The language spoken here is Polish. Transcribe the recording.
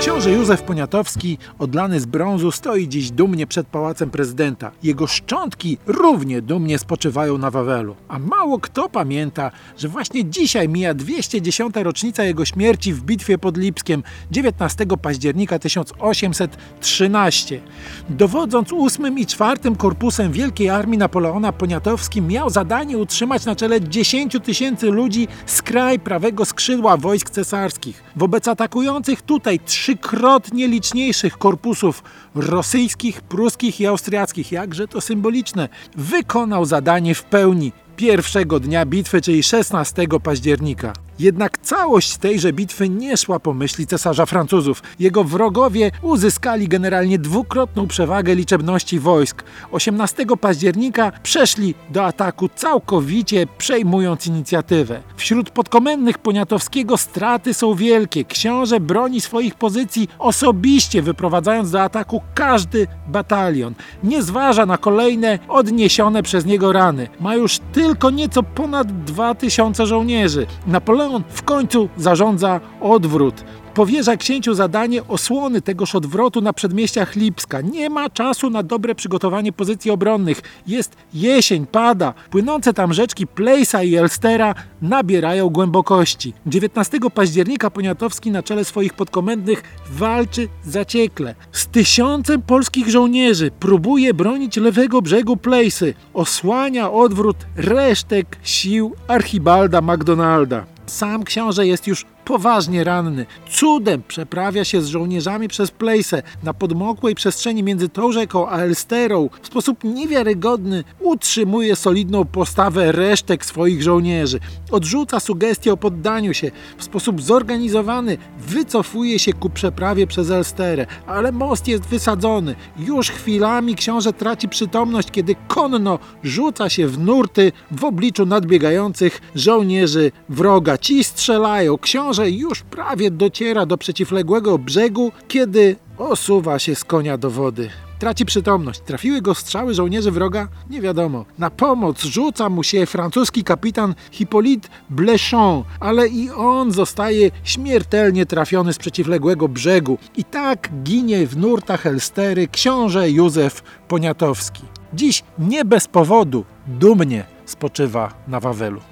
Książę Józef Poniatowski, odlany z brązu, stoi dziś dumnie przed Pałacem Prezydenta. Jego szczątki równie dumnie spoczywają na Wawelu. A mało kto pamięta, że właśnie dzisiaj mija 210. rocznica jego śmierci w bitwie pod Lipskiem 19 października 1813. Dowodząc 8. i 4. korpusem Wielkiej Armii Napoleona, Poniatowski miał zadanie utrzymać na czele 10 tysięcy ludzi skraj prawego skrzydła wojsk cesarskich. Wobec atakujących tutaj trzykrotnie liczniejszych korpusów rosyjskich, pruskich i austriackich, jakże to symboliczne, wykonał zadanie w pełni pierwszego dnia bitwy, czyli 16 października. Jednak całość tejże bitwy nie szła po myśli cesarza Francuzów. Jego wrogowie uzyskali generalnie dwukrotną przewagę liczebności wojsk. 18 października przeszli do ataku całkowicie, przejmując inicjatywę. Wśród podkomendnych Poniatowskiego straty są wielkie. Książę broni swoich pozycji osobiście, wyprowadzając do ataku każdy batalion. Nie zważa na kolejne odniesione przez niego rany. Ma już tylko nieco ponad 2000 żołnierzy. Napoleon w końcu zarządza odwrót. Powierza księciu zadanie osłony tegoż odwrotu na przedmieściach Lipska. Nie ma czasu na dobre przygotowanie pozycji obronnych. Jest jesień, pada. Płynące tam rzeczki Plejsa i Elstera nabierają głębokości. 19 października Poniatowski na czele swoich podkomendnych walczy zaciekle. Z 1000 polskich żołnierzy próbuje bronić lewego brzegu Plejsy. Osłania odwrót resztek sił Archibalda Macdonalda. Sam książę jest już poważnie ranny. Cudem przeprawia się z żołnierzami przez Plejsę. Na podmokłej przestrzeni między tą rzeką a Elsterą w sposób niewiarygodny utrzymuje solidną postawę resztek swoich żołnierzy. Odrzuca sugestie o poddaniu się. W sposób zorganizowany wycofuje się ku przeprawie przez Elsterę. Ale most jest wysadzony. Już chwilami książę traci przytomność, kiedy konno rzuca się w nurty w obliczu nadbiegających żołnierzy wroga. Ci strzelają. Książę już prawie dociera do przeciwległego brzegu, kiedy osuwa się z konia do wody. Traci przytomność. Trafiły go strzały żołnierzy wroga? Nie wiadomo. Na pomoc rzuca mu się francuski kapitan Hippolyte Bleschon, ale i on zostaje śmiertelnie trafiony z przeciwległego brzegu. I tak ginie w nurtach Elstery książę Józef Poniatowski. Dziś nie bez powodu dumnie spoczywa na Wawelu.